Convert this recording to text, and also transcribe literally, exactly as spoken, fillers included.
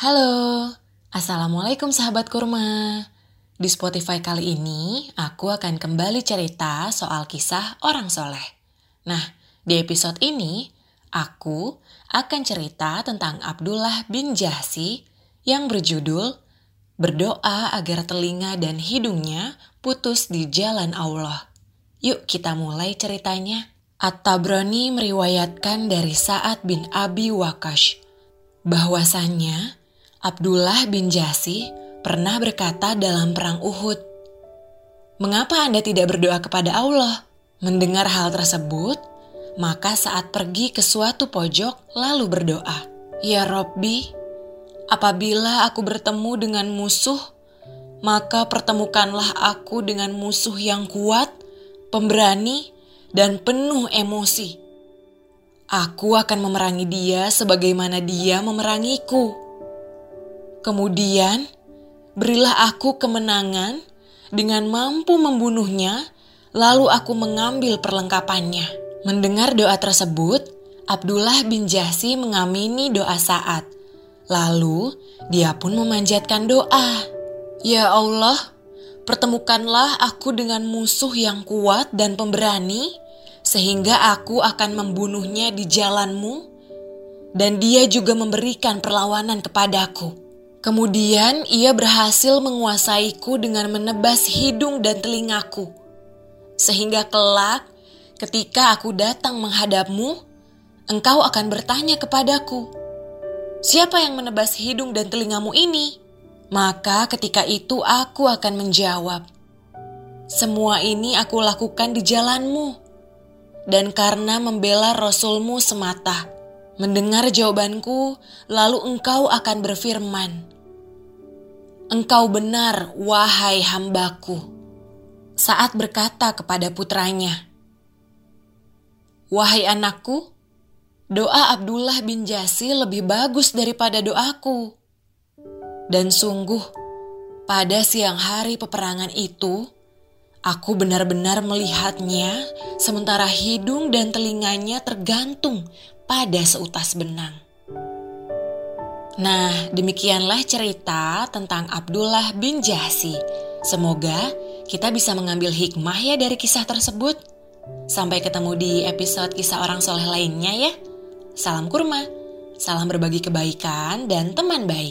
Halo, Assalamualaikum sahabat kurma. Di Spotify kali ini, aku akan kembali cerita soal kisah orang soleh. Nah, di episode ini, aku akan cerita tentang Abdullah bin Jahsh yang berjudul Berdoa Agar Telinga dan Hidungnya Putus di Jalan Allah. Yuk kita mulai ceritanya. At-Tabrani meriwayatkan dari Sa'ad bin Abi Wakash bahwasannya Abdullah bin Jahsh pernah berkata dalam perang Uhud, "Mengapa Anda tidak berdoa kepada Allah?" Mendengar hal tersebut, maka saat pergi ke suatu pojok lalu berdoa, "Ya Robbi, apabila aku bertemu dengan musuh, maka pertemukanlah aku dengan musuh yang kuat, pemberani, dan penuh emosi. Aku akan memerangi dia sebagaimana dia memerangiku. Kemudian, berilah aku kemenangan dengan mampu membunuhnya, lalu aku mengambil perlengkapannya." Mendengar doa tersebut, Abdullah bin Jahsh mengamini doa Sa'ad. Lalu, dia pun memanjatkan doa. "Ya Allah, pertemukanlah aku dengan musuh yang kuat dan pemberani, sehingga aku akan membunuhnya di jalan-Mu, dan dia juga memberikan perlawanan kepadaku." Kemudian ia berhasil menguasaiku dengan menebas hidung dan telingaku. Sehingga kelak ketika aku datang menghadapmu, engkau akan bertanya kepadaku, "Siapa yang menebas hidung dan telingamu ini?" Maka ketika itu aku akan menjawab, "Semua ini aku lakukan di jalanmu dan karena membela Rasulmu semata." Mendengar jawabanku, lalu engkau akan berfirman, "Engkau benar, wahai hambaku." Sa'ad berkata kepada putranya, "Wahai anakku, doa Abdullah bin Jahsh lebih bagus daripada doaku." Dan sungguh, pada siang hari peperangan itu, aku benar-benar melihatnya, sementara hidung dan telinganya tergantung pada seutas benang. Nah, demikianlah cerita tentang Abdullah bin Jahsh. Semoga kita bisa mengambil hikmah ya dari kisah tersebut. Sampai ketemu di episode kisah orang soleh lainnya ya. Salam kurma, salam berbagi kebaikan dan teman baik.